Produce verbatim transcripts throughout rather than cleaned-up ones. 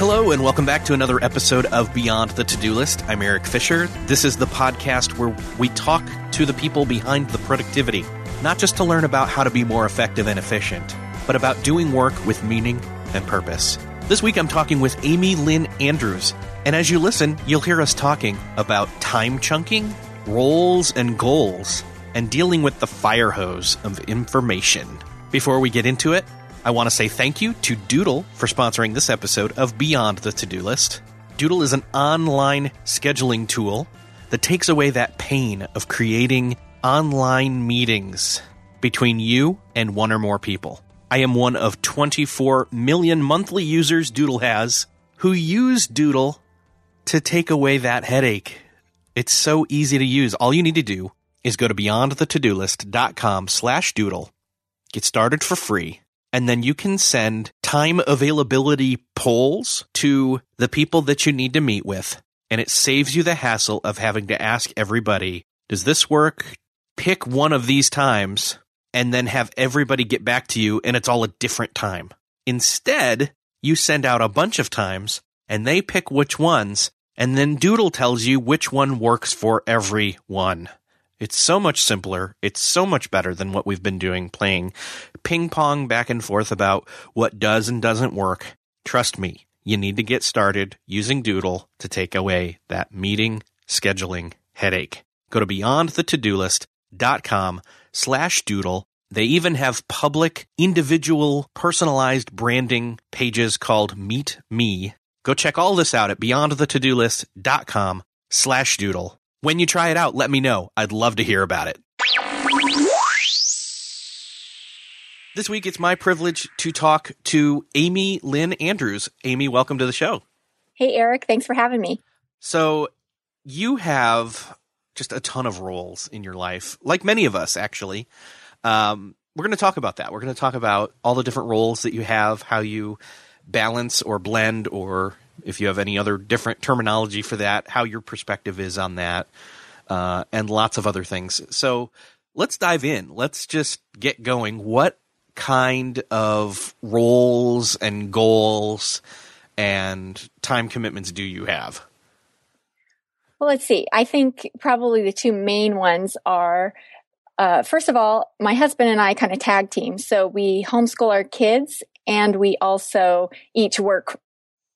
Hello, and welcome back to another episode of Beyond the To-Do List. I'm Eric Fisher. This is the podcast where we talk to the people behind the productivity, not just to learn about how to be more effective and efficient, but about doing work with meaning and purpose. This week, I'm talking with Amy Lynn Andrews. And as you listen, you'll hear us talking about time chunking, roles and goals, and dealing with the fire hose of information. Before we get into it, I want to say thank you to Doodle for sponsoring this episode of Beyond the To-Do List. Doodle is an online scheduling tool that takes away that pain of creating online meetings between you and one or more people. I am one of twenty-four million monthly users Doodle has who use Doodle to take away that headache. It's so easy to use. All you need to do is go to beyond the to do list dot com slash Doodle, get started for free, and then you can send time availability polls to the people that you need to meet with. And it saves you the hassle of having to ask everybody, does this work? Pick one of these times and then have everybody get back to you. And it's all a different time. Instead, you send out a bunch of times and they pick which ones. And then Doodle tells you which one works for everyone. It's so much simpler. It's so much better than what we've been doing, playing ping pong back and forth about what does and doesn't work. Trust me, you need to get started using Doodle to take away that meeting scheduling headache. Go to beyond the to do list dot com slash Doodle. They even have public, individual, personalized branding pages called Meet Me. Go check all this out at beyond the to do list dot com slash Doodle. When you try it out, let me know. I'd love to hear about it. This week, it's my privilege to talk to Amy Lynn Andrews. Amy, welcome to the show. Hey, Eric. Thanks for having me. So you have just a ton of roles in your life, like many of us, actually. Um, we're going to talk about that. We're going to talk about all the different roles that you have, how you balance or blend, or if you have any other different terminology for that, how your perspective is on that, uh, and lots of other things. So let's dive in. Let's just get going. What kind of roles and goals and time commitments do you have? Well, let's see. I think probably the two main ones are, uh, first of all, my husband and I kind of tag team. So we homeschool our kids, and we also each work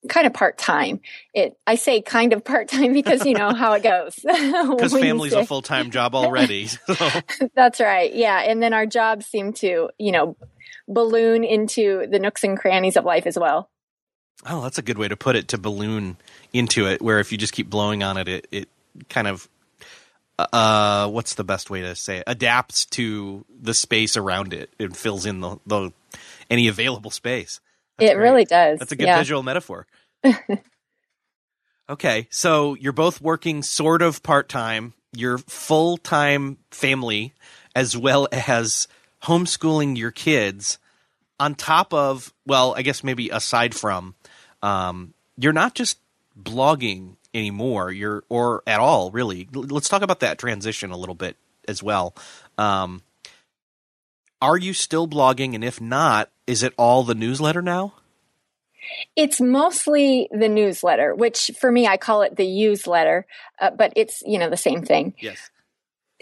kind of part-time. It I say kind of part-time because you know how it goes. Because family's a full-time job already. So. That's right. Yeah. And then our jobs seem to, you know, balloon into the nooks and crannies of life as well. Oh, that's a good way to put it, to balloon into it, where if you just keep blowing on it, it, it kind of, uh, what's the best way to say it? Adapts to the space around it. It fills in the, the any available space. That's it great. Really does. That's a good yeah. visual metaphor. Okay. So you're both working sort of part-time, your full-time family, as well as homeschooling your kids on top of, well, I guess maybe aside from um, you're not just blogging anymore, you're or at all, really. L- let's talk about that transition a little bit as well. Um, are you still blogging? And if not, is it all the newsletter now? It's mostly the newsletter, which for me, I call it the useletter, uh, but it's, you know, the same thing. Yes.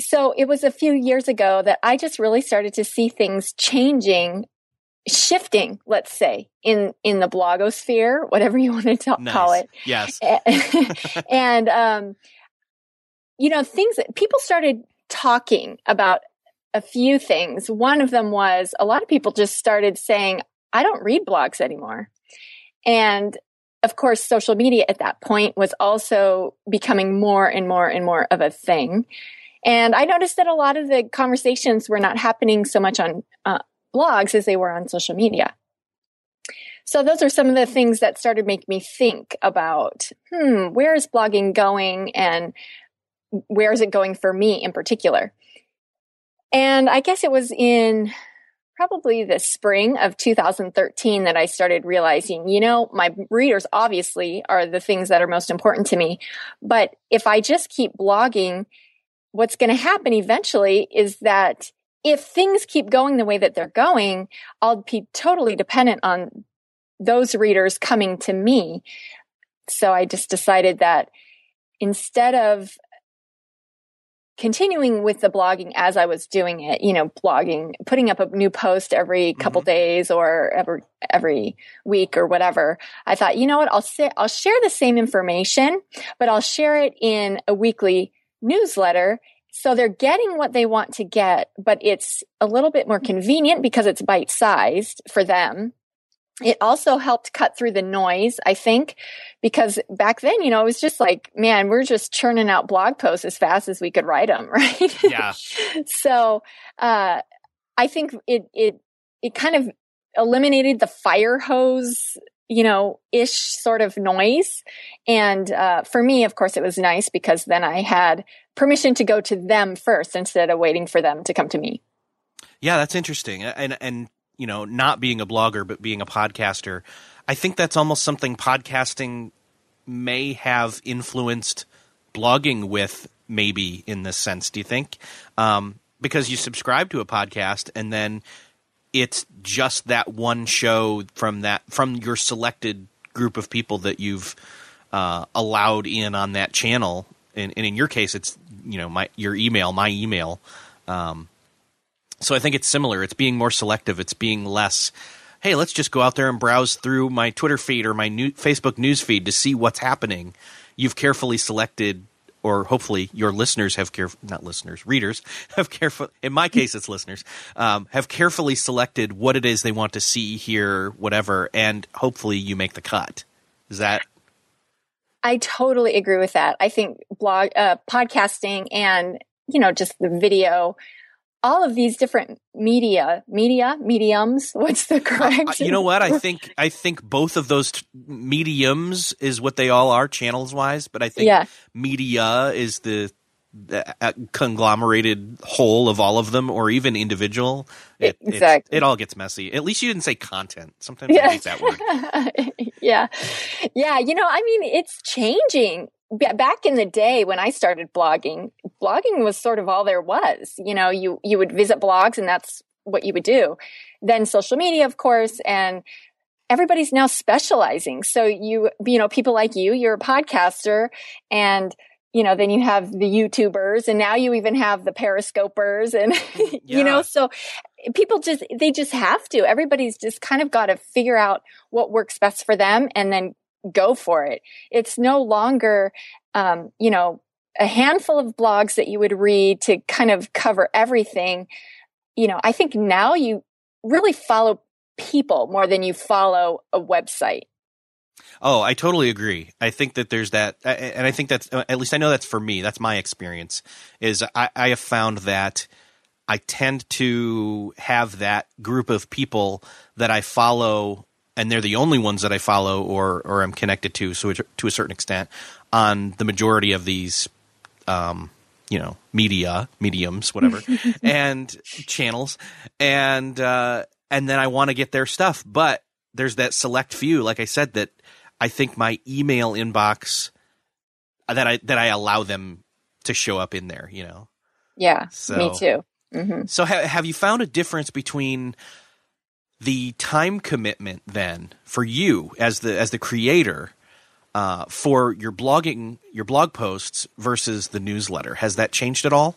So it was a few years ago that I just really started to see things changing, shifting, let's say, in, in the blogosphere, whatever you want to ta- nice. call it. Yes. And, um, you know, things that people started talking about a few things. One of them was a lot of people just started saying, I don't read blogs anymore. And of course, social media at that point was also becoming more and more and more of a thing. And I noticed that a lot of the conversations were not happening so much on uh, blogs as they were on social media. So those are some of the things that started to make me think about, hmm, where is blogging going and where is it going for me in particular? And I guess it was in probably the spring of two thousand thirteen that I started realizing, you know, my readers obviously are the things that are most important to me. But if I just keep blogging, what's going to happen eventually is that if things keep going the way that they're going, I'll be totally dependent on those readers coming to me. So I just decided that instead of continuing with the blogging as I was doing it, you know, blogging, putting up a new post every couple mm-hmm. days or every every week or whatever, I thought, you know what, I'll say, I'll share the same information, but I'll share it in a weekly newsletter. So they're getting what they want to get, but it's a little bit more convenient because it's bite-sized for them. It also helped cut through the noise, I think, because back then, you know, it was just like, man, we're just churning out blog posts as fast as we could write them, right? Yeah. So uh, I think it it it kind of eliminated the fire hose, you know, ish sort of noise. And uh, for me, of course, it was nice because then I had permission to go to them first instead of waiting for them to come to me. Yeah, that's interesting, and and. you know, not being a blogger, but being a podcaster. I think that's almost something podcasting may have influenced blogging with, maybe, in this sense. Do you think? Um, because you subscribe to a podcast and then it's just that one show from that, from your selected group of people that you've uh, allowed in on that channel. And, and in your case, it's, you know, my, your email, my email, um, so I think it's similar. It's being more selective. It's being less, hey, let's just go out there and browse through my Twitter feed or my new Facebook news feed to see what's happening. You've carefully selected, or hopefully your listeners have careful, not listeners, readers have careful. In my case, it's listeners, um, have carefully selected what it is they want to see, hear, whatever, and hopefully you make the cut. Is that? I totally agree with that. I think blog, uh, podcasting, and you know, just the video. All of these different media, media, mediums, what's the correct? Uh, you know what? I think I think both of those t- mediums is what they all are channels-wise, but I think yeah. media is the, the uh, conglomerated whole of all of them, or even individual. It, exactly. It, it all gets messy. At least you didn't say content. Sometimes yeah. I hate that word. yeah. Yeah, you know, I mean, it's changing. Back in the day when I started blogging, blogging was sort of all there was. You know, you, you would visit blogs and that's what you would do. Then social media, of course, and everybody's now specializing. So you, you know, people like you, you're a podcaster, and, you know, then you have the YouTubers, and now you even have the Periscopers, and, yeah. you know, so people just, they just have to, everybody's just kind of got to figure out what works best for them and then go for it. It's no longer, um, you know, a handful of blogs that you would read to kind of cover everything. You know, I think now you really follow people more than you follow a website. Oh, I totally agree. I think that there's that, and I think that's, at least I know that's for me, that's my experience, is I, I have found that I tend to have that group of people that I follow, and they're the only ones that I follow or or I'm connected to, so to a certain extent, on the majority of these, um, you know, media mediums, whatever, and channels, and uh, and then I want to get their stuff, but there's that select few, like I said, that I think my email inbox that I that I allow them to show up in there, you know. Yeah, so, me too. Mm-hmm. So ha- have you found a difference between the time commitment then for you as the as the creator uh, for your blogging your blog posts versus the newsletter? Has that changed at all?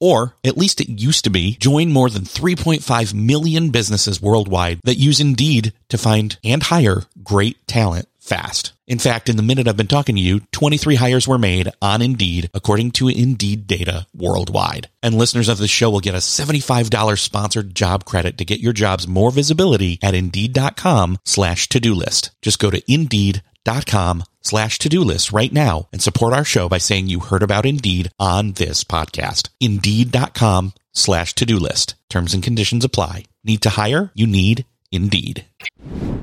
or at least it used to be. Join more than three point five million businesses worldwide that use Indeed to find and hire great talent fast. In fact, in the minute I've been talking to you, twenty-three hires were made on Indeed, according to Indeed data worldwide. And listeners of this show will get a seventy-five dollars sponsored job credit to get your jobs more visibility at Indeed.com slash to-do list. Just go to Indeed.com slash to-do list right now and support our show by saying you heard about Indeed on this podcast. Indeed.com slash to-do list. Terms and conditions apply. Need to hire? You need Indeed.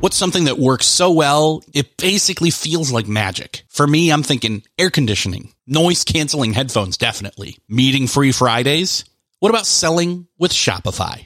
What's something that works so well, it basically feels like magic? For me, I'm thinking air conditioning, noise-canceling headphones, definitely. Meeting-free Fridays? What about selling with Shopify?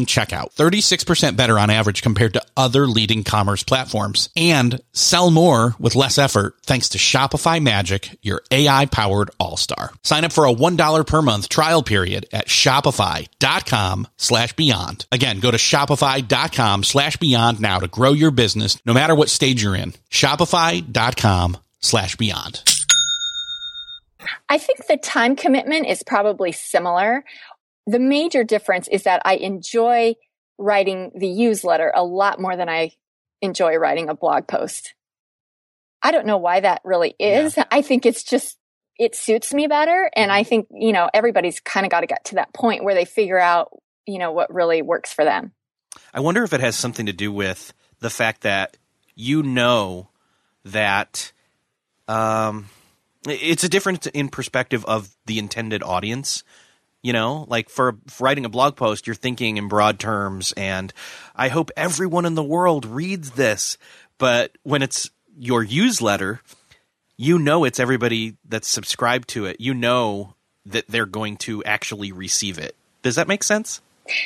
checkout, thirty-six percent better on average compared to other leading commerce platforms, and sell more with less effort thanks to Shopify Magic, your A I-powered all-star. Sign up for a one dollar per month trial period at shopify.com slash beyond. Again, go to shopify.com slash beyond now to grow your business no matter what stage you're in. Shopify.com slash beyond. I think the time commitment is probably similar. The major difference is that I enjoy writing the newsletter a lot more than I enjoy writing a blog post. I don't know why that really is. Yeah. I think it's just, it suits me better. And I think, you know, everybody's kind of got to get to that point where they figure out, you know, what really works for them. I wonder if it has something to do with the fact that, you know, that um, it's a difference in perspective of the intended audience. You know, like for, for writing a blog post, you're thinking in broad terms and I hope everyone in the world reads this. But when it's your newsletter, you know, it's everybody that's subscribed to it. You know that they're going to actually receive it. Does that make sense?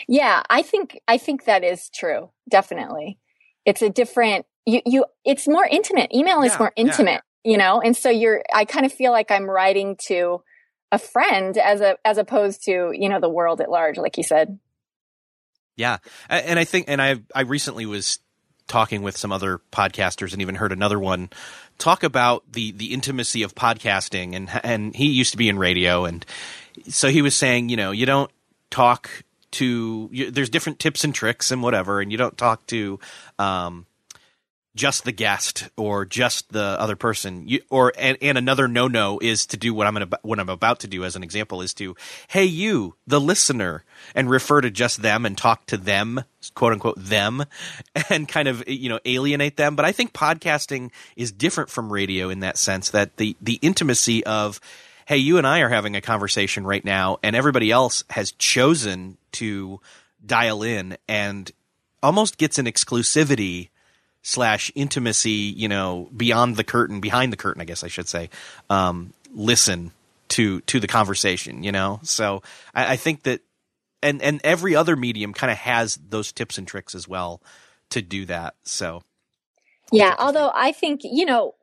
Yeah, I think I think that is true. Definitely. It's a different you, you it's more intimate. Email is yeah, more intimate, yeah. You know, and so you're I kind of feel like I'm writing to a friend as a as opposed to, you know, the world at large, like you said. Yeah. And I think and I I recently was talking with some other podcasters and even heard another one talk about the the intimacy of podcasting. And and he used to be in radio. And so he was saying, you know, you don't talk to you, there's different tips and tricks and whatever. And you don't talk to um, just the guest or just the other person you, or, and, and another no-no is to do what I'm going to, what I'm about to do as an example is to, hey, you, the listener, and refer to just them and talk to them, quote unquote, them, and kind of, you know, alienate them. But I think podcasting is different from radio in that sense that the, the intimacy of, hey, you and I are having a conversation right now and everybody else has chosen to dial in and almost gets an exclusivity slash intimacy, you know, beyond the curtain, behind the curtain, I guess I should say, um, listen to to the conversation, you know? So I, I think that and, – and every other medium kind of has those tips and tricks as well to do that. So yeah, although I think, you know,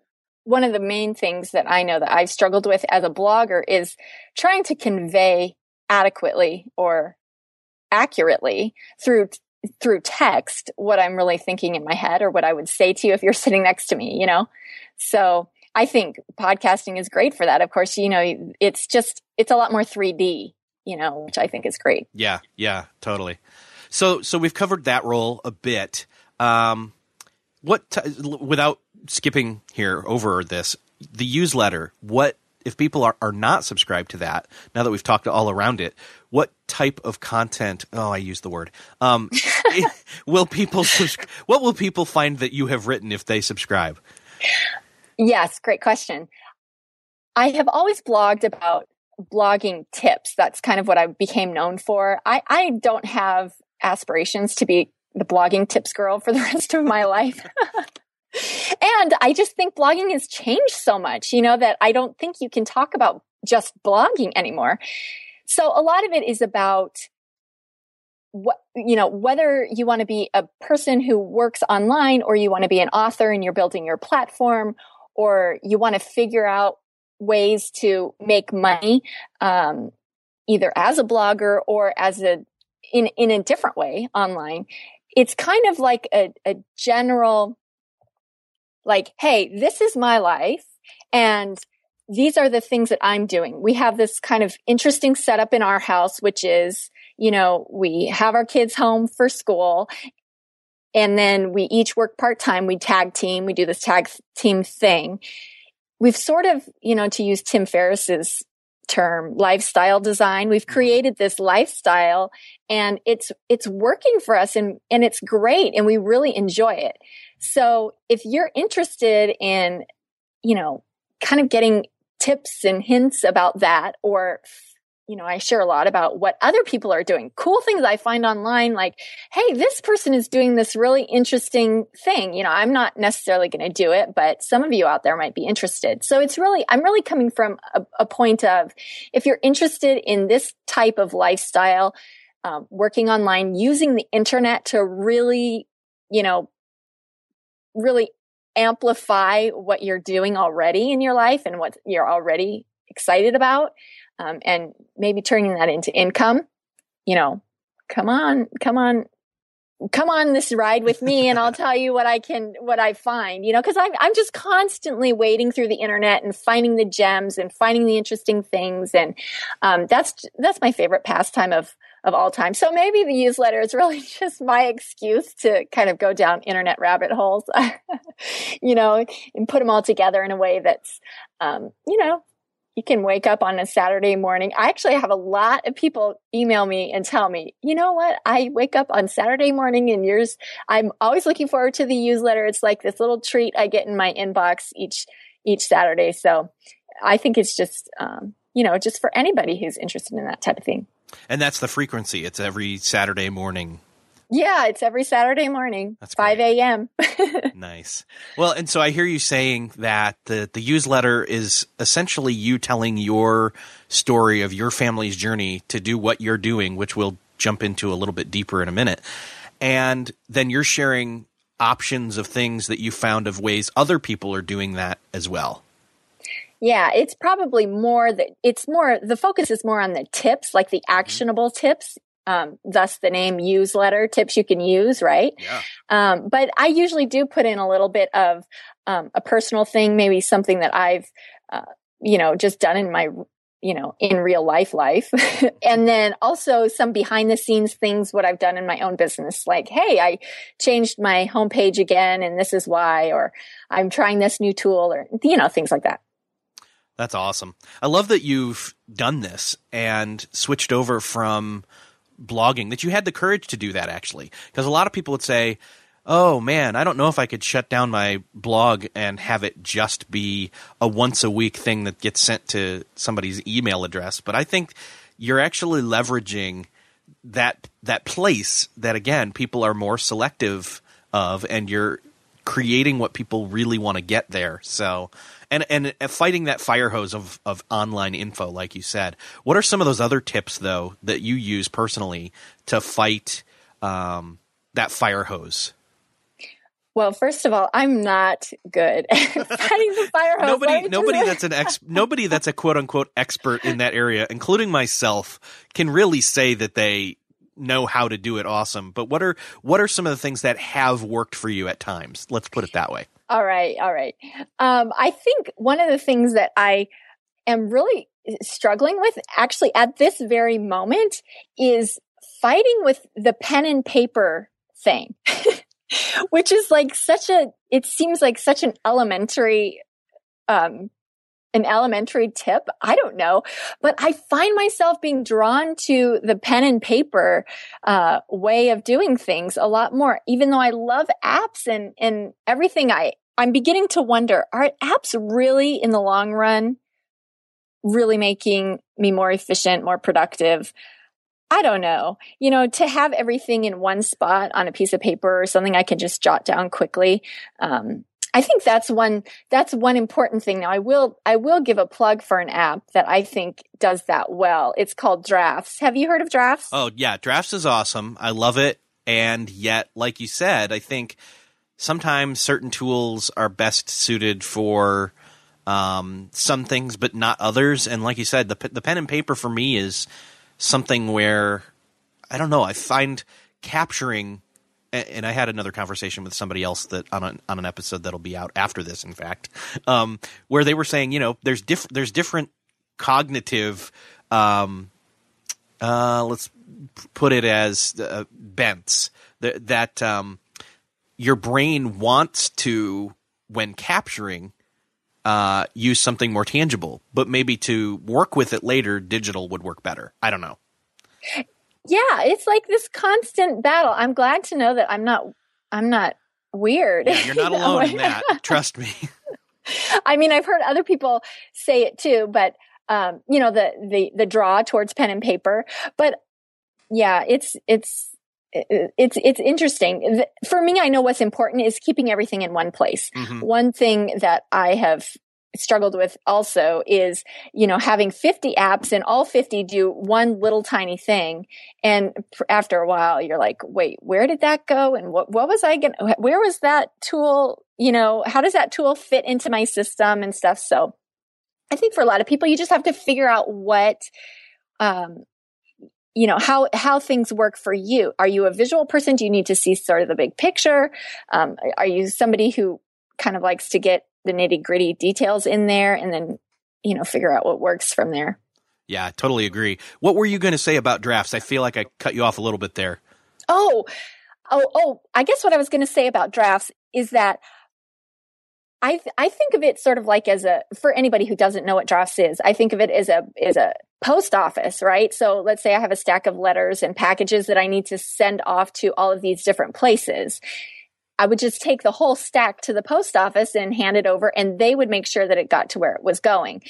one of the main things that I know that I've struggled with as a blogger is trying to convey adequately or accurately through – through text what I'm really thinking in my head or what I would say to you if you're sitting next to me, you know? So I think podcasting is great for that. Of course, you know, it's just, it's a lot more three D, you know, which I think is great. Yeah. Yeah, totally. So, so we've covered that role a bit. Um, what, t- without skipping here over this, the newsletter, what, if people are, are not subscribed to that, now that we've talked all around it, what type of content, oh, I used the word, um, it, will people, subs- what will people find that you have written if they subscribe? Yes, great question. I have always blogged about blogging tips. That's kind of what I became known for. I, I don't have aspirations to be the blogging tips girl for the rest of my life. And I just think blogging has changed so much, you know, that I don't think you can talk about just blogging anymore. So a lot of it is about what, you know, whether you want to be a person who works online or you want to be an author and you're building your platform or you want to figure out ways to make money, um, either as a blogger or as a, in, in a different way online. It's kind of like a, a general, like, hey, this is my life and these are the things that I'm doing. We have this kind of interesting setup in our house, which is, you know, we have our kids home for school and then we each work part-time. We tag team, we do this tag team thing. We've sort of, you know, to use Tim Ferriss's term, lifestyle design, we've created this lifestyle and it's, it's working for us and, and it's great and we really enjoy it. So if you're interested in, you know, kind of getting tips and hints about that, or, you know, I share a lot about what other people are doing, cool things I find online, like, hey, this person is doing this really interesting thing. You know, I'm not necessarily going to do it, but some of you out there might be interested. So it's really, I'm really coming from a, a point of, if you're interested in this type of lifestyle, um, working online, using the internet to really, you know, really amplify what you're doing already in your life and what you're already excited about, um, and maybe turning that into income, you know, come on, come on, come on this ride with me and I'll tell you what I can, what I find, you know, because I'm, I'm just constantly wading through the internet and finding the gems and finding the interesting things. And um, that's, that's my favorite pastime of of all time. So maybe the newsletter is really just my excuse to kind of go down internet rabbit holes, you know, and put them all together in a way that's, um, you know, you can wake up on a Saturday morning. I actually have a lot of people email me and tell me, you know what? I wake up on Saturday morning and yours, I'm always looking forward to the newsletter. It's like this little treat I get in my inbox each, each Saturday. So I think it's just, um, you know, just for anybody who's interested in that type of thing. And that's the frequency. It's every Saturday morning. Yeah, it's every Saturday morning. That's five a.m. Nice. Well, and so I hear you saying that the, the newsletter is essentially you telling your story of your family's journey to do what you're doing, which we'll jump into a little bit deeper in a minute. And then you're sharing options of things that you found of ways other people are doing that as well. Yeah, it's probably more that it's more, the focus is more on the tips, like the actionable tips, um, thus the name newsletter, tips you can use, right? Yeah. Um, but I usually do put in a little bit of um, a personal thing, maybe something that I've, uh, you know, just done in my, you know, in real life life. And then also some behind the scenes things, what I've done in my own business, like, hey, I changed my homepage again, and this is why, or I'm trying this new tool, or, you know, things like that. That's awesome. I love that you've done this and switched over from blogging, that you had the courage to do that, actually, because a lot of people would say, oh, man, I don't know if I could shut down my blog and have it just be a once a week thing that gets sent to somebody's email address. But I think you're actually leveraging that that place that, again, people are more selective of, and you're creating what people really want to get there. So And and fighting that fire hose of, of online info, like you said. What are some of those other tips, though, that you use personally to fight um, that fire hose? Well, first of all, I'm not good at fighting the fire hose. Nobody, nobody just... that's an ex, nobody that's a quote unquote expert in that area, including myself, can really say that they know how to do it, awesome. But what are what are some of the things that have worked for you at times? Let's put it that way. All right. All right. Um, I think one of the things that I am really struggling with actually at this very moment is fighting with the pen and paper thing, which is like such a, it seems like such an elementary, um, an elementary tip. I don't know, but I find myself being drawn to the pen and paper, uh, way of doing things a lot more, even though I love apps and, and everything. I, I'm beginning to wonder, are apps really in the long run really making me more efficient, more productive? I don't know. You know, to have everything in one spot on a piece of paper or something I can just jot down quickly. Um, I think that's one, that's one important thing. Now I will, I will give a plug for an app that I think does that well. It's called Drafts. Have you heard of Drafts? Oh yeah. Drafts is awesome. I love it. And yet, like you said, I think sometimes certain tools are best suited for um, some things, but not others. And like you said, the, the pen and paper for me is something where, I don't know, I find capturing, and I had another conversation with somebody else that on an, on an episode that'll be out after this, in fact, um, where they were saying, you know, there's diff- there's different cognitive, um, uh, let's put it as uh, bents that, that um, your brain wants to, when capturing, Uh, use something more tangible, but maybe to work with it later, digital would work better. I don't know. Yeah, it's like this constant battle. I'm glad to know that I'm not, I'm not weird. Yeah, you're not alone in that. Trust me. I mean, I've heard other people say it too, but um, you know, the the the draw towards pen and paper. But yeah, it's it's. It's it's interesting. For me, I know what's important is keeping everything in one place. Mm-hmm. One thing that I have struggled with also is, you know, having fifty apps and all fifty do one little tiny thing. And after a while, you're like, wait, where did that go? And what what was I going to, where was that tool? You know, how does that tool fit into my system and stuff? So I think for a lot of people, you just have to figure out what, um, you know, how, how things work for you. Are you a visual person? Do you need to see sort of the big picture? Um, are you somebody who kind of likes to get the nitty gritty details in there and then, you know, figure out what works from there? Yeah, I totally agree. What were you going to say about Drafts? I feel like I cut you off a little bit there. Oh, oh, oh, I guess what I was going to say about Drafts is that I, th- I think of it sort of like as a, for anybody who doesn't know what Drafts is, I think of it as a, as a post office, right? So let's say I have a stack of letters and packages that I need to send off to all of these different places. I would just take the whole stack to the post office and hand it over, and they would make sure that it got to where it was going.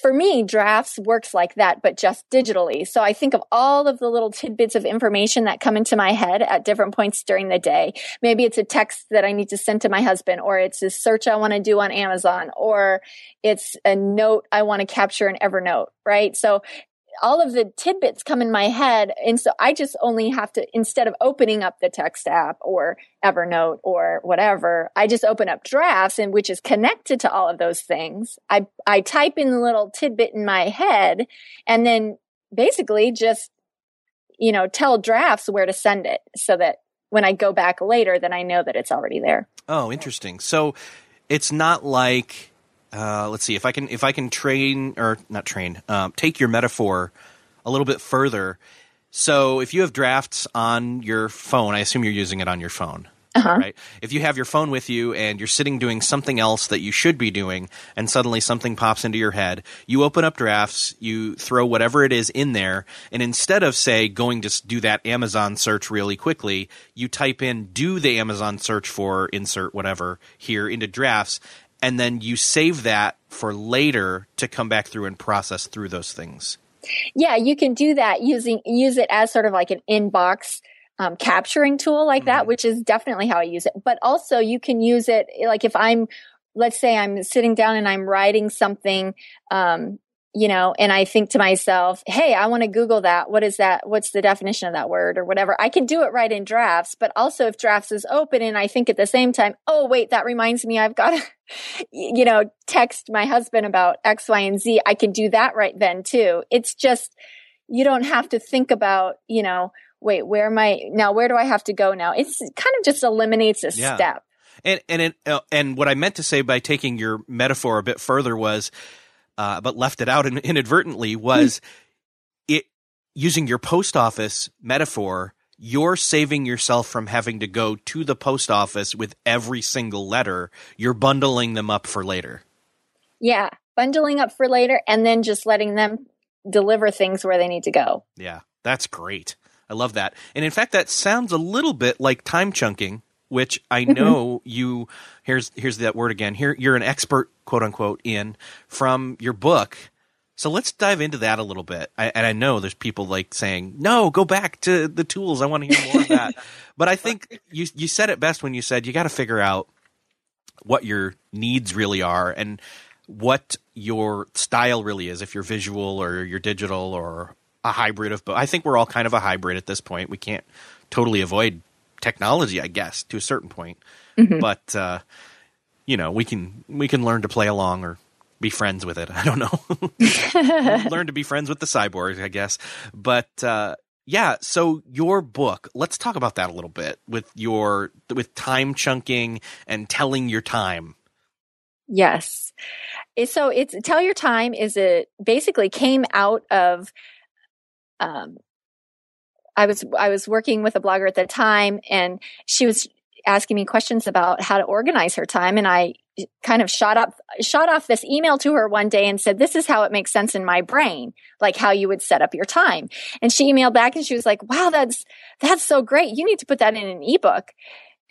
For me, Drafts works like that, but just digitally. So I think of all of the little tidbits of information that come into my head at different points during the day. Maybe it's a text that I need to send to my husband, or it's a search I want to do on Amazon, or it's a note I want to capture in Evernote, right? So all of the tidbits come in my head. And so I just only have to, instead of opening up the text app or Evernote or whatever, I just open up Drafts, and which is connected to all of those things. I, I type in the little tidbit in my head and then basically just, you know, tell Drafts where to send it so that when I go back later, then I know that it's already there. Oh, interesting. So it's not like, Uh, let's see if I can if I can train or not train um, take your metaphor a little bit further. So if you have Drafts on your phone, I assume you're using it on your phone, uh-huh. right? If you have your phone with you and you're sitting doing something else that you should be doing, and suddenly something pops into your head, you open up Drafts, you throw whatever it is in there, and instead of say going to do that Amazon search really quickly, you type in do the Amazon search for insert whatever here into Drafts. And then you save that for later to come back through and process through those things. Yeah, you can do that using use it as sort of like an inbox um, capturing tool like mm-hmm. that, which is definitely how I use it. But also you can use it like if I'm, let's say I'm sitting down and I'm writing something, um, you know, and I think to myself, hey, I want to Google that. What is that? What's the definition of that word or whatever? I can do it right in Drafts, but also if Drafts is open and I think at the same time, oh, wait, that reminds me I've got to, you know, text my husband about X, Y, and Z. I can do that right then too. It's just, you don't have to think about, you know, wait, where am I now? Where do I have to go now? It's kind of just eliminates a yeah. step. And and it, uh, and what I meant to say by taking your metaphor a bit further was, uh, but left it out in, inadvertently, was it using your post office metaphor. You're saving yourself from having to go to the post office with every single letter. You're bundling them up for later. Yeah, bundling up for later, and then just letting them deliver things where they need to go. Yeah, that's great. I love that. And in fact, that sounds a little bit like time chunking, which I know you – here's here's that word again. Here, you're an expert, quote unquote, in from your book. So let's dive into that a little bit. I, and I know there's people like saying, no, go back to the tools. I want to hear more of that. But I think you you said it best when you said you got to figure out what your needs really are and what your style really is, if you're visual or you're digital or a hybrid of both. I think we're all kind of a hybrid at this point. We can't totally avoid technology, I guess, to a certain point. Mm-hmm. But, uh, you know, we can we can learn to play along or be friends with it. I don't know. Learn to be friends with the cyborg, I guess. But, uh, yeah, so your book, let's talk about that a little bit with your with time chunking and telling your time. Yes. So it's Tell Your Time is it basically came out of um I was I was working with a blogger at the time, and she was asking me questions about how to organize her time, and I kind of shot up shot off this email to her one day and said, this is how it makes sense in my brain, like how you would set up your time. And she emailed back and she was like, wow, that's that's so great. You need to put that in an ebook.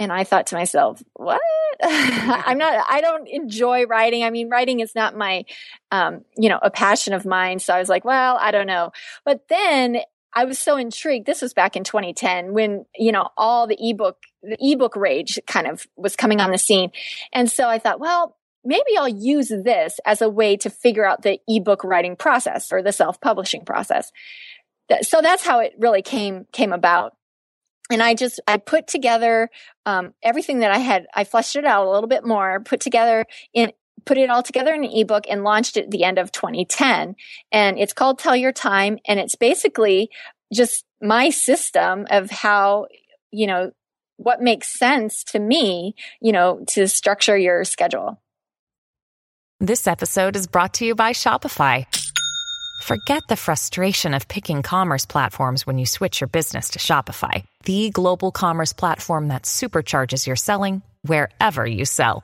And I thought to myself, what? I'm not, I don't enjoy writing. I mean, writing is not my, um, you know, a passion of mine. So I was like, well, I don't know. But then I was so intrigued. This was back in twenty ten when, you know, all the ebook, the ebook rage kind of was coming on the scene. And so I thought, well, maybe I'll use this as a way to figure out the ebook writing process or the self-publishing process. So that's how it really came, came about. And I just, I put together um, everything that I had. I fleshed it out a little bit more, put together in, put it all together in an ebook and launched it at the end of twenty ten. And it's called Tell Your Time. And it's basically just my system of how, you know, what makes sense to me, you know, to structure your schedule. This episode is brought to you by Shopify. Forget the frustration of picking commerce platforms when you switch your business to Shopify, the global commerce platform that supercharges your selling wherever you sell.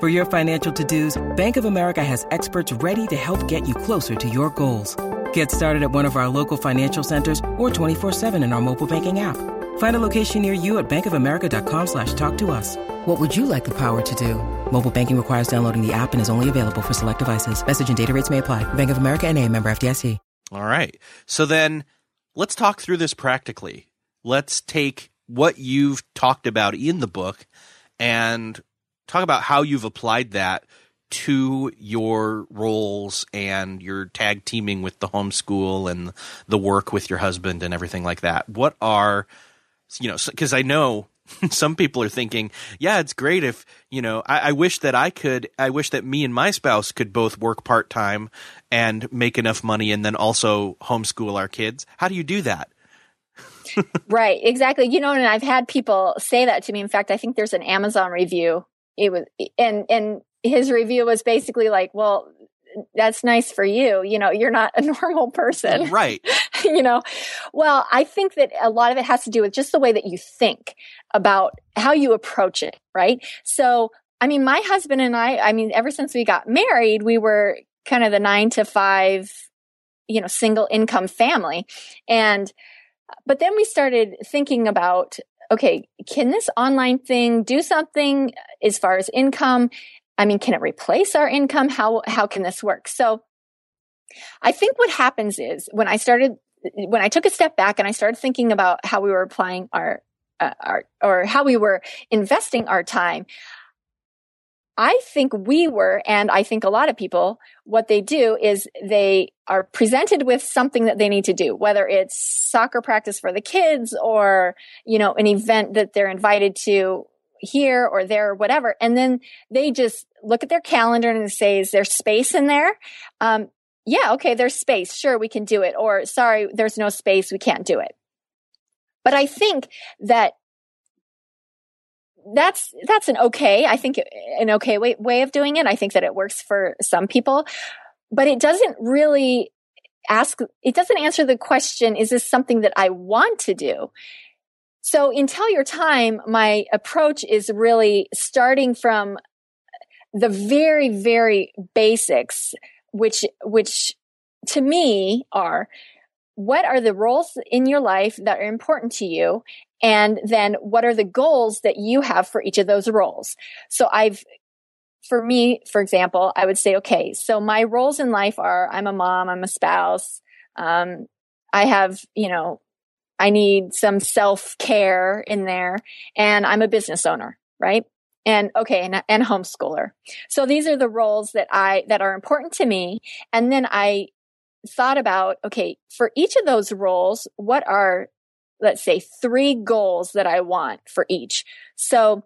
For your financial to-dos, Bank of America has experts ready to help get you closer to your goals. Get started at one of our local financial centers or twenty-four seven in our mobile banking app. Find a location near you at bankofamerica.com slash talk to us. What would you like the power to do? Mobile banking requires downloading the app and is only available for select devices. Message and data rates may apply. Bank of America N A, member F D I C. All right. So then let's talk through this practically. Let's take what you've talked about in the book and talk about how you've applied that to your roles and your tag teaming with the homeschool and the work with your husband and everything like that. What are, you know, because I know some people are thinking, yeah, it's great if, you know, I, I wish that I could, I wish that me and my spouse could both work part-time and make enough money and then also homeschool our kids. How do you do that? Right, exactly. You know, and I've had people say that to me. In fact, I think there's an Amazon review. It was, and, and his review was basically like, well, that's nice for you. You know, you're not a normal person. Right. You know, well, I think that a lot of it has to do with just the way that you think about how you approach it. Right. So, I mean, my husband and I, I mean, ever since we got married, we were kind of the nine to five, you know, single income family. And, but then we started thinking about, okay, can this online thing do something as far as income? I mean, can it replace our income? How, how can this work? So I think what happens is when I started, when I took a step back and I started thinking about how we were applying our uh, our, or how we were investing our time, I think we were, and I think a lot of people, what they do is they are presented with something that they need to do, whether it's soccer practice for the kids or, you know, an event that they're invited to here or there or whatever. And then they just look at their calendar and say, is there space in there? Um, yeah, okay, there's space. Sure, we can do it. Or sorry, there's no space. We can't do it. But I think that That's, that's an okay, I think an okay way, way of doing it. I think that it works for some people, but it doesn't really ask, it doesn't answer the question, is this something that I want to do? So in Tell Your Time, my approach is really starting from the very, very basics, which, which to me are, what are the roles in your life that are important to you? And then what are the goals that you have for each of those roles? So I've, for me, for example, I would say, okay, so my roles in life are I'm a mom, I'm a spouse. Um, I have, you know, I need some self-care in there, and I'm a business owner, right? And okay. And, and homeschooler. So these are the roles that I, that are important to me. And then I thought about, okay, for each of those roles, what are, let's say, three goals that I want for each. So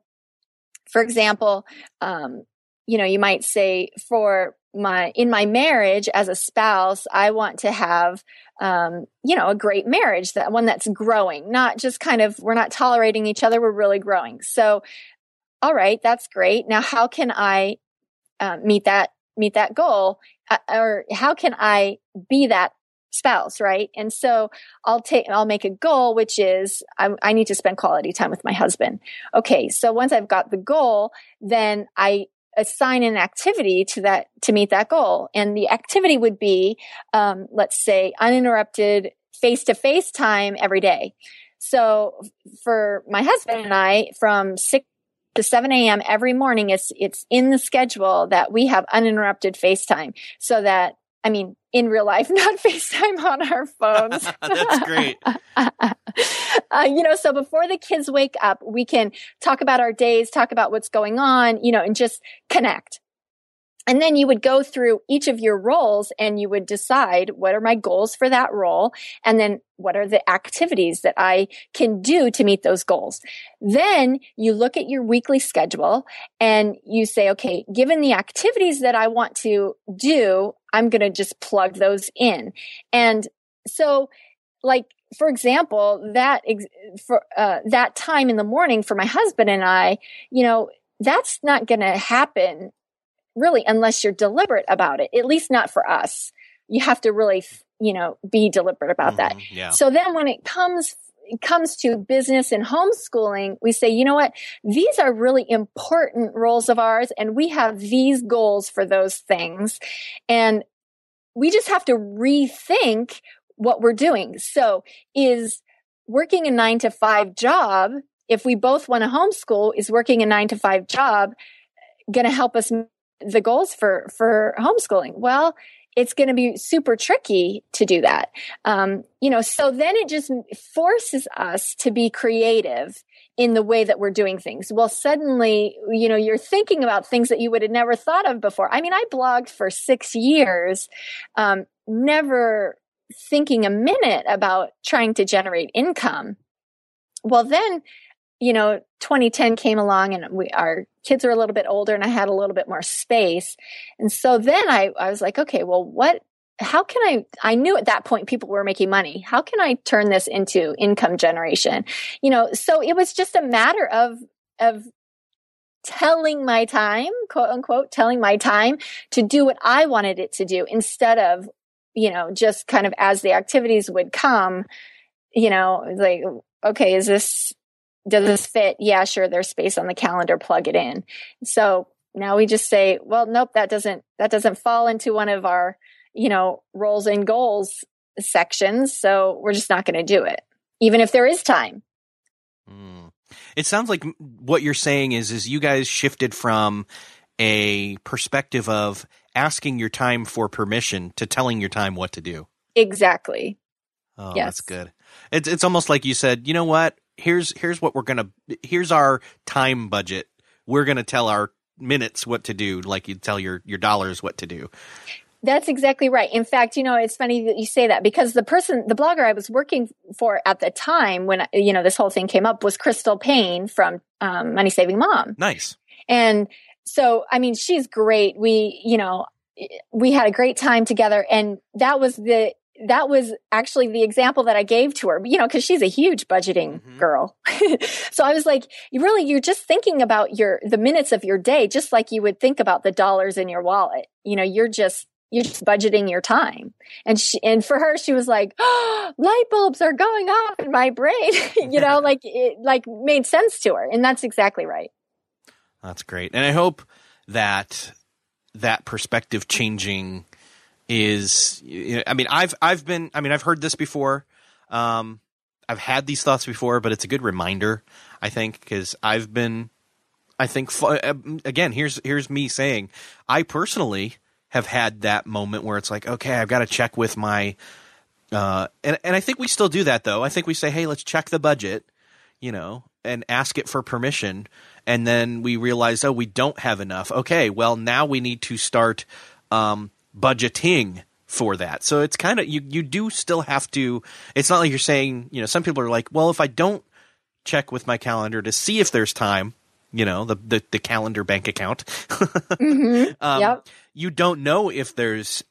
for example, um, you know, you might say for my, in my marriage as a spouse, I want to have, um, you know, a great marriage, that one that's growing, not just kind of, we're not tolerating each other. We're really growing. So, all right, that's great. Now, how can I uh, meet that, meet that goal? Uh, or how can I be that spouse, right? And so I'll take, I'll make a goal, which is I, I need to spend quality time with my husband. Okay. So once I've got the goal, then I assign an activity to that, to meet that goal. And the activity would be, um, let's say uninterrupted face-to-face time every day. So for my husband and I, from six to seven a.m. every morning, it's, it's in the schedule that we have uninterrupted FaceTime, so that, I mean, in real life, not FaceTime on our phones. That's great. uh, you know, so before the kids wake up, we can talk about our days, talk about what's going on, you know, and just connect. And then you would go through each of your roles and you would decide, what are my goals for that role? And then what are the activities that I can do to meet those goals? Then you look at your weekly schedule and you say, okay, given the activities that I want to do, I'm going to just plug those in. And so, like, for example, that, ex- for, uh, that time in the morning for my husband and I, you know, that's not going to happen really, unless you're deliberate about it, at least not for us. You have to really, you know, be deliberate about mm-hmm, that. Yeah. So then when it comes, it comes to business and homeschooling, we say, you know what, these are really important roles of ours, and we have these goals for those things. And we just have to rethink what we're doing. So is working a nine to five job, if we both want to homeschool, is working a nine to five job going to help us the goals for, for homeschooling? Well, it's going to be super tricky to do that. Um, you know, so then it just forces us to be creative in the way that we're doing things. Well, suddenly, you know, you're thinking about things that you would have never thought of before. I mean, I blogged for six years, um, never thinking a minute about trying to generate income. Well, then, you know, twenty ten came along and we, our kids were a little bit older and I had a little bit more space. And so then I, I was like, okay, well, what, how can I, I knew at that point people were making money. How can I turn this into income generation? You know, so it was just a matter of, of telling my time, quote unquote, telling my time to do what I wanted it to do, instead of, you know, just kind of as the activities would come, you know, like, okay, is this, does this fit? Yeah, sure. There's space on the calendar. Plug it in. So now we just say, well, nope, that doesn't, that doesn't fall into one of our, you know, roles and goals sections. So we're just not going to do it, even if there is time. Mm. It sounds like what you're saying is, is you guys shifted from a perspective of asking your time for permission to telling your time what to do. Exactly. Oh, yes. That's good. It's, it's almost like you said, you know what? here's here's what we're gonna here's our time budget. We're gonna tell our minutes what to do, like you tell your your dollars what to do. That's exactly right. In fact, you know, it's funny that you say that, because the person, the blogger I was working for at the time when, you know, this whole thing came up was Crystal Payne from um, Money Saving Mom. Nice. And so, I mean, she's great. We, you know, we had a great time together, and that was the, that was actually the example that I gave to her, you know, because she's a huge budgeting mm-hmm. girl. So I was like, you really, you're just thinking about your, the minutes of your day, just like you would think about the dollars in your wallet. You know, you're just, you're just budgeting your time. And she, and for her, she was like, oh, light bulbs are going off in my brain, you know, like it like made sense to her. And that's exactly right. That's great. And I hope that that perspective changing is, you know, I mean, I've, I've been, I mean, I've heard this before. Um, I've had these thoughts before, but it's a good reminder, I think, because I've been, I think, again, here's, here's me saying, I personally have had that moment where it's like, okay, I've got to check with my, uh, and, and I think we still do that though. I think we say, hey, let's check the budget, you know, and ask it for permission. And then we realize, oh, we don't have enough. Okay. Well, now we need to start, um, budgeting for that. So it's kind of, you, you do still have to, it's not like you're saying, you know, some people are like, well, if I don't check with my calendar to see if there's time, you know, the, the, the calendar bank account, mm-hmm. um, yep. you don't know if there's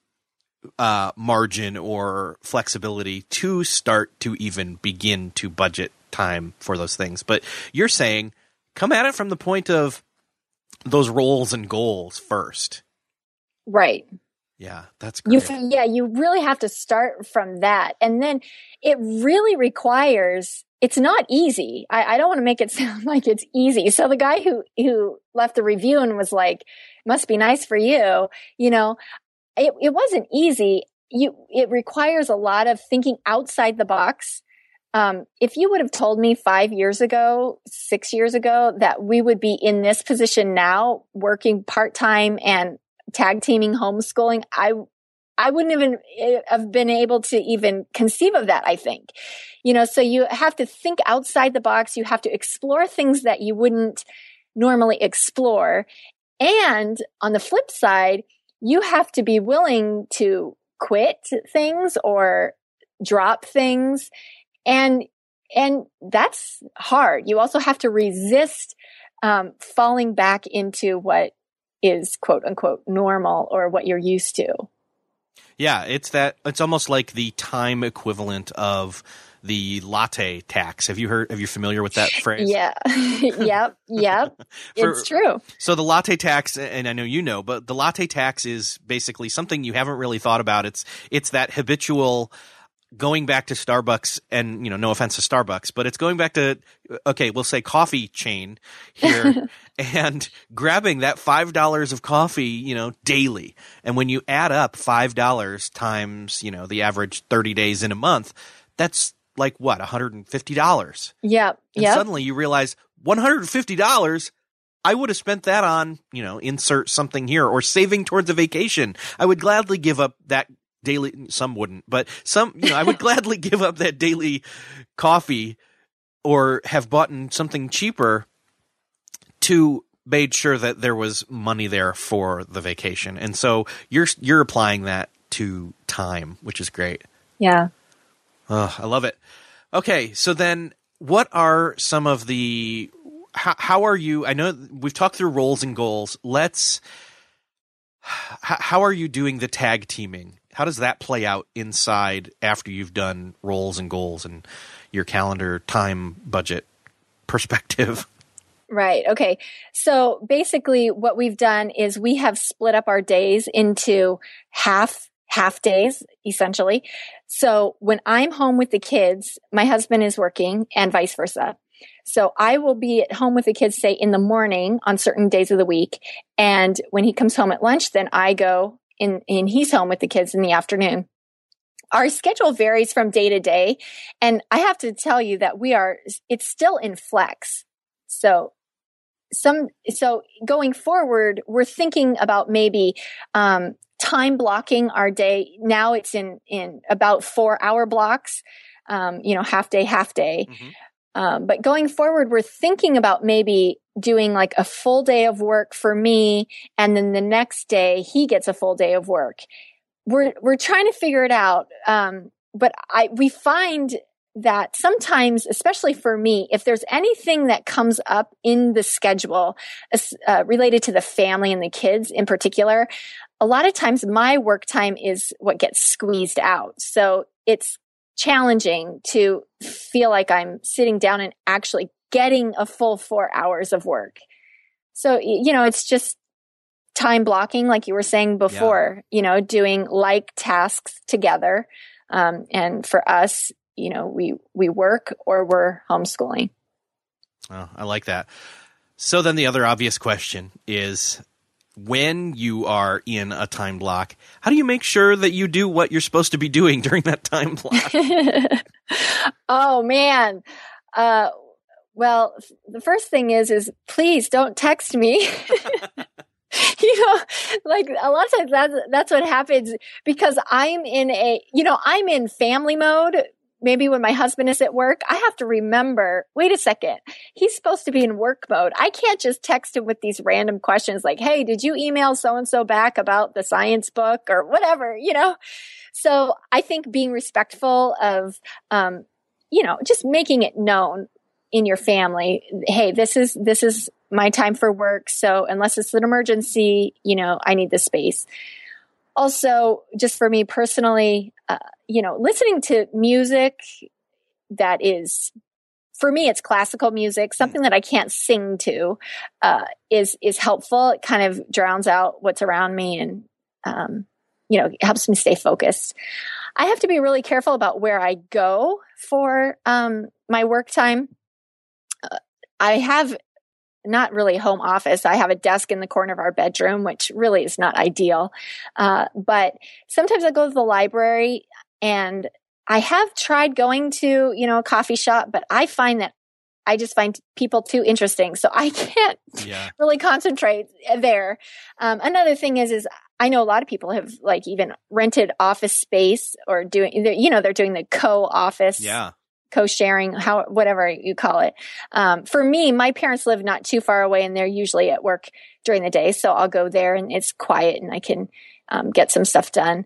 uh margin or flexibility to start to even begin to budget time for those things. But you're saying come at it from the point of those roles and goals first. Right. Yeah, that's great. You, yeah, you really have to start from that. And then it really requires, it's not easy. I, I don't want to make it sound like it's easy. So the guy who, who left the review and was like, must be nice for you, you know, it, it wasn't easy. You, it requires a lot of thinking outside the box. Um, if you would have told me five years ago, six years ago, that we would be in this position now, working part-time and tag teaming homeschooling, I, I wouldn't even have been able to even conceive of that, I think. You know, so you have to think outside the box. You have to explore things that you wouldn't normally explore. And on the flip side, you have to be willing to quit things or drop things. And, and that's hard. You also have to resist, um, falling back into what is quote unquote normal or what you're used to. Yeah, it's that it's almost like the time equivalent of the latte tax. Have you heard have you familiar with that phrase? Yeah. Yep, yep. For, it's true. So the latte tax, and I know you know, but the latte tax is basically something you haven't really thought about. It's it's that habitual going back to Starbucks, and you know, no offense to Starbucks, but it's going back to, okay, we'll say coffee chain here, and grabbing that five dollars of coffee, you know, daily. And when you add up five dollars times, you know, the average thirty days in a month, that's like what, one hundred fifty dollars. Yeah. Yeah. Suddenly you realize one hundred fifty dollars. I would have spent that on, you know, insert something here, or saving towards a vacation. I would gladly give up that daily, some wouldn't, but some, you know, I would gladly give up that daily coffee or have bought something cheaper to make sure that there was money there for the vacation. And so you're, you're applying that to time, which is great. Yeah. Oh, I love it. Okay. So then what are some of the, how, how are you, I know we've talked through roles and goals. Let's, how, how are you doing the tag teaming? How does that play out inside after you've done roles and goals and your calendar, time, budget perspective? Right. Okay. So basically what we've done is we have split up our days into half, half days, essentially. So when I'm home with the kids, my husband is working and vice versa. So I will be at home with the kids, say in the morning on certain days of the week. And when he comes home at lunch, then I go In, and he's home with the kids in the afternoon. Our schedule varies from day to day. And I have to tell you that we are, it's still in flex. So some, so going forward, we're thinking about maybe, um, time blocking our day. Now it's in, in about four hour blocks, um, you know, half day, half day. Mm-hmm. Um, but going forward, we're thinking about maybe doing like a full day of work for me, and then the next day he gets a full day of work. We're we're trying to figure it out. Um, but I we find that sometimes, especially for me, if there's anything that comes up in the schedule uh, related to the family and the kids in particular, a lot of times my work time is what gets squeezed out. So it's challenging to feel like I'm sitting down and actually getting a full four hours of work. So, you know, it's just time blocking, like you were saying before, yeah. you know, doing like tasks together. Um, and for us, you know, we, we work or we're homeschooling. Oh, I like that. So then the other obvious question is, when you are in a time block, how do you make sure that you do what you're supposed to be doing during that time block? Oh, man. Uh, well, the first thing is, is please don't text me. You know, like a lot of times that's, that's what happens because I'm in a, you know, I'm in family mode. Maybe when my husband is at work, I have to remember, wait a second, he's supposed to be in work mode. I can't just text him with these random questions like, hey, did you email so-and-so back about the science book or whatever, you know? So I think being respectful of, um, you know, just making it known in your family, hey, this is, this is my time for work. So unless it's an emergency, you know, I need the space. Also, just for me personally, uh, you know, listening to music that is, for me, it's classical music, something that I can't sing to, uh, is, is helpful. It kind of drowns out what's around me and, um, you know, it helps me stay focused. I have to be really careful about where I go for, um, my work time. Uh, I have not really home office. I have a desk in the corner of our bedroom, which really is not ideal. Uh, but sometimes I go to the library, and I have tried going to, you know, a coffee shop, but I find that I just find people too interesting. So I can't yeah. really concentrate there. Um, another thing is, is I know a lot of people have like even rented office space or doing, you know, they're doing the co-office. Yeah. co-sharing, how, whatever you call it. Um, for me, my parents live not too far away and they're usually at work during the day. So I'll go there and it's quiet and I can um, get some stuff done.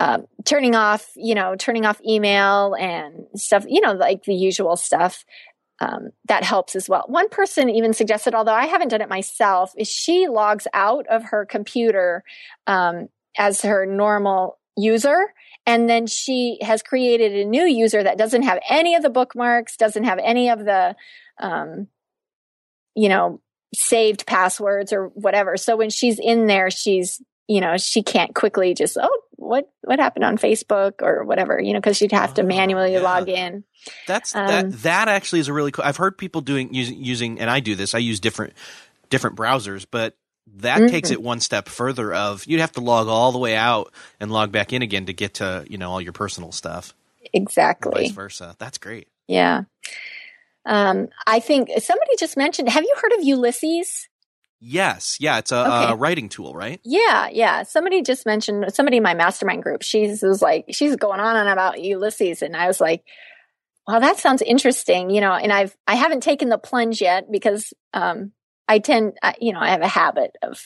Um, turning off, you know, turning off email and stuff, you know, like the usual stuff. Um, that helps as well. One person even suggested, although I haven't done it myself, is she logs out of her computer um, as her normal user. And then she has created a new user that doesn't have any of the bookmarks, doesn't have any of the, um, you know, saved passwords or whatever. So when she's in there, she's, you know, she can't quickly just, oh, what, what happened on Facebook or whatever, you know, because she'd have to oh, manually yeah. log in. That's, um, that, that actually is a really cool, I've heard people doing, using, using, and I do this, I use different, different browsers, but that mm-hmm. takes it one step further of you'd have to log all the way out and log back in again to get to, you know, all your personal stuff. Exactly. And vice versa. That's great. Yeah. Um, I think somebody just mentioned, have you heard of Ulysses? Yes. Yeah. It's a, okay. a writing tool, right? Yeah. Yeah. Somebody just mentioned, somebody in my mastermind group, she's was like, she's going on and about Ulysses. And I was like, wow, that sounds interesting. You know, and I've, I haven't taken the plunge yet because, um, I tend, you know, I have a habit of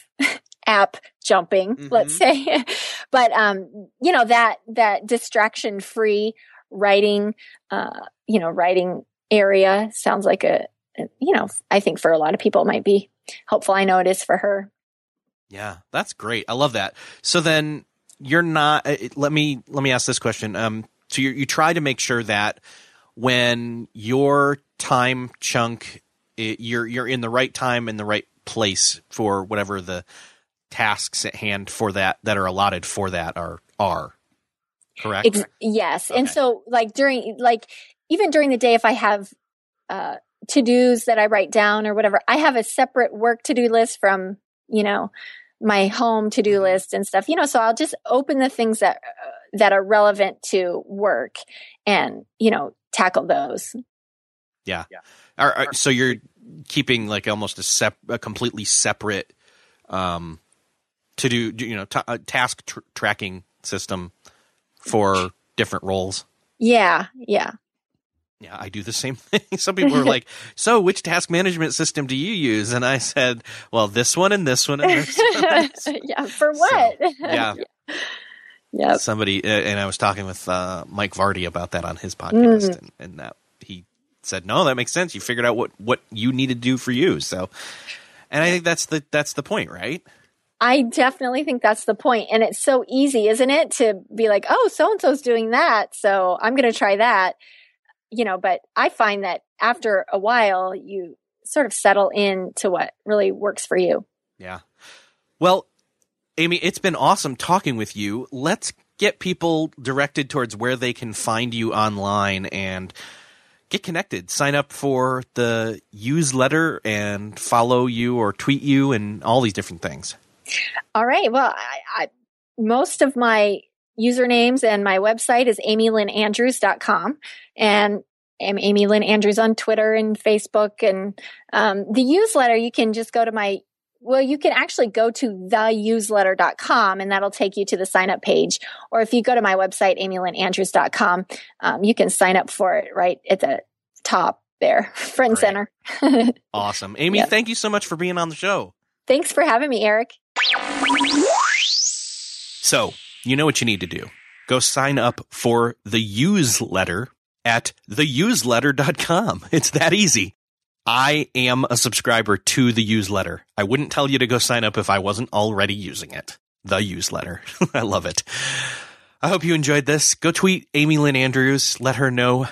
app jumping, mm-hmm. let's say, but, um, you know, that, that distraction free writing, uh, you know, writing area sounds like a, you know, I think for a lot of people it might be helpful. I know it is for her. Yeah, that's great. I love that. So then you're not, let me, let me ask this question. Um, so you, you try to make sure that when your time chunk It, you're you're in the right time and the right place for whatever the tasks at hand for that that are allotted for that are are correct. Ex- yes, okay. And so like during like even during the day, if I have uh, to dos that I write down or whatever, I have a separate work to do list from you know my home to do list and stuff. You know, so I'll just open the things that uh, that are relevant to work and you know tackle those. Yeah. yeah. All right, so you're keeping like almost a, sep- a completely separate um, to do, you know, t- a task tr- tracking system for different roles. Yeah. Yeah. yeah, I do the same thing. Some people were like, so which task management system do you use? And I said, well, this one and this one and this one. Yeah, for what? So, yeah. Yeah. Somebody, and I was talking with uh, Mike Vardy about that on his podcast, mm. and, and that he said, no, that makes sense. You figured out what, what you need to do for you. So, and I think that's the that's the point, right? I definitely think that's the point. And it's so easy, isn't it, to be like, oh, so-and-so's doing that, so I'm going to try that. You know, but I find that after a while, you sort of settle in to what really works for you. Yeah. Well, Amy, it's been awesome talking with you. Let's get people directed towards where they can find you online and get connected. Sign up for the useletter and follow you or tweet you and all these different things. All right. Well, I, I, most of my usernames and my website is amy lynn andrews dot com. And I'm Amy Lynn Andrews on Twitter and Facebook. And um, the useletter, you can just go to my, well, you can actually go to the useletter dot com and that'll take you to the sign up page. Or if you go to my website, amy lynn andrews dot com, um, you can sign up for it right at the top there, Friend Center. Awesome. Amy, yep. Thank you so much for being on the show. Thanks for having me, Eric. So, you know what you need to do. Go sign up for the useletter at the useletter dot com. It's that easy. I am a subscriber to the useletter. I wouldn't tell you to go sign up if I wasn't already using it. The useletter. I love it. I hope you enjoyed this. Go tweet Amy Lynn Andrews. Let her know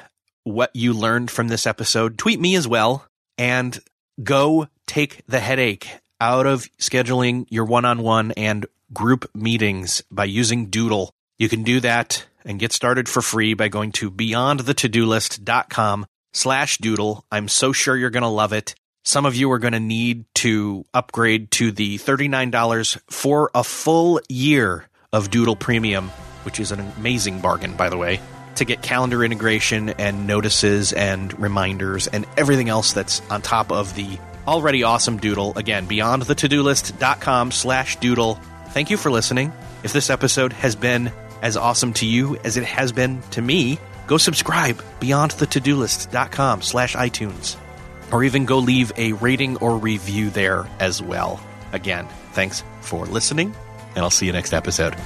what you learned from this episode. Tweet me as well. And go take the headache out of scheduling your one-on-one and group meetings by using Doodle. You can do that and get started for free by going to beyond the to do list dot com slash doodle. I'm so sure you're going to love it. Some of you are going to need to upgrade to the thirty-nine dollars for a full year of Doodle Premium, which is an amazing bargain, by the way, to get calendar integration and notices and reminders and everything else that's on top of the already awesome Doodle. Again, beyond the to do list dot com slash doodle. Thank you for listening. If this episode has been as awesome to you as it has been to me, go subscribe beyond the to do list dot com slash iTunes, or even go leave a rating or review there as well. Again, thanks for listening, and I'll see you next episode.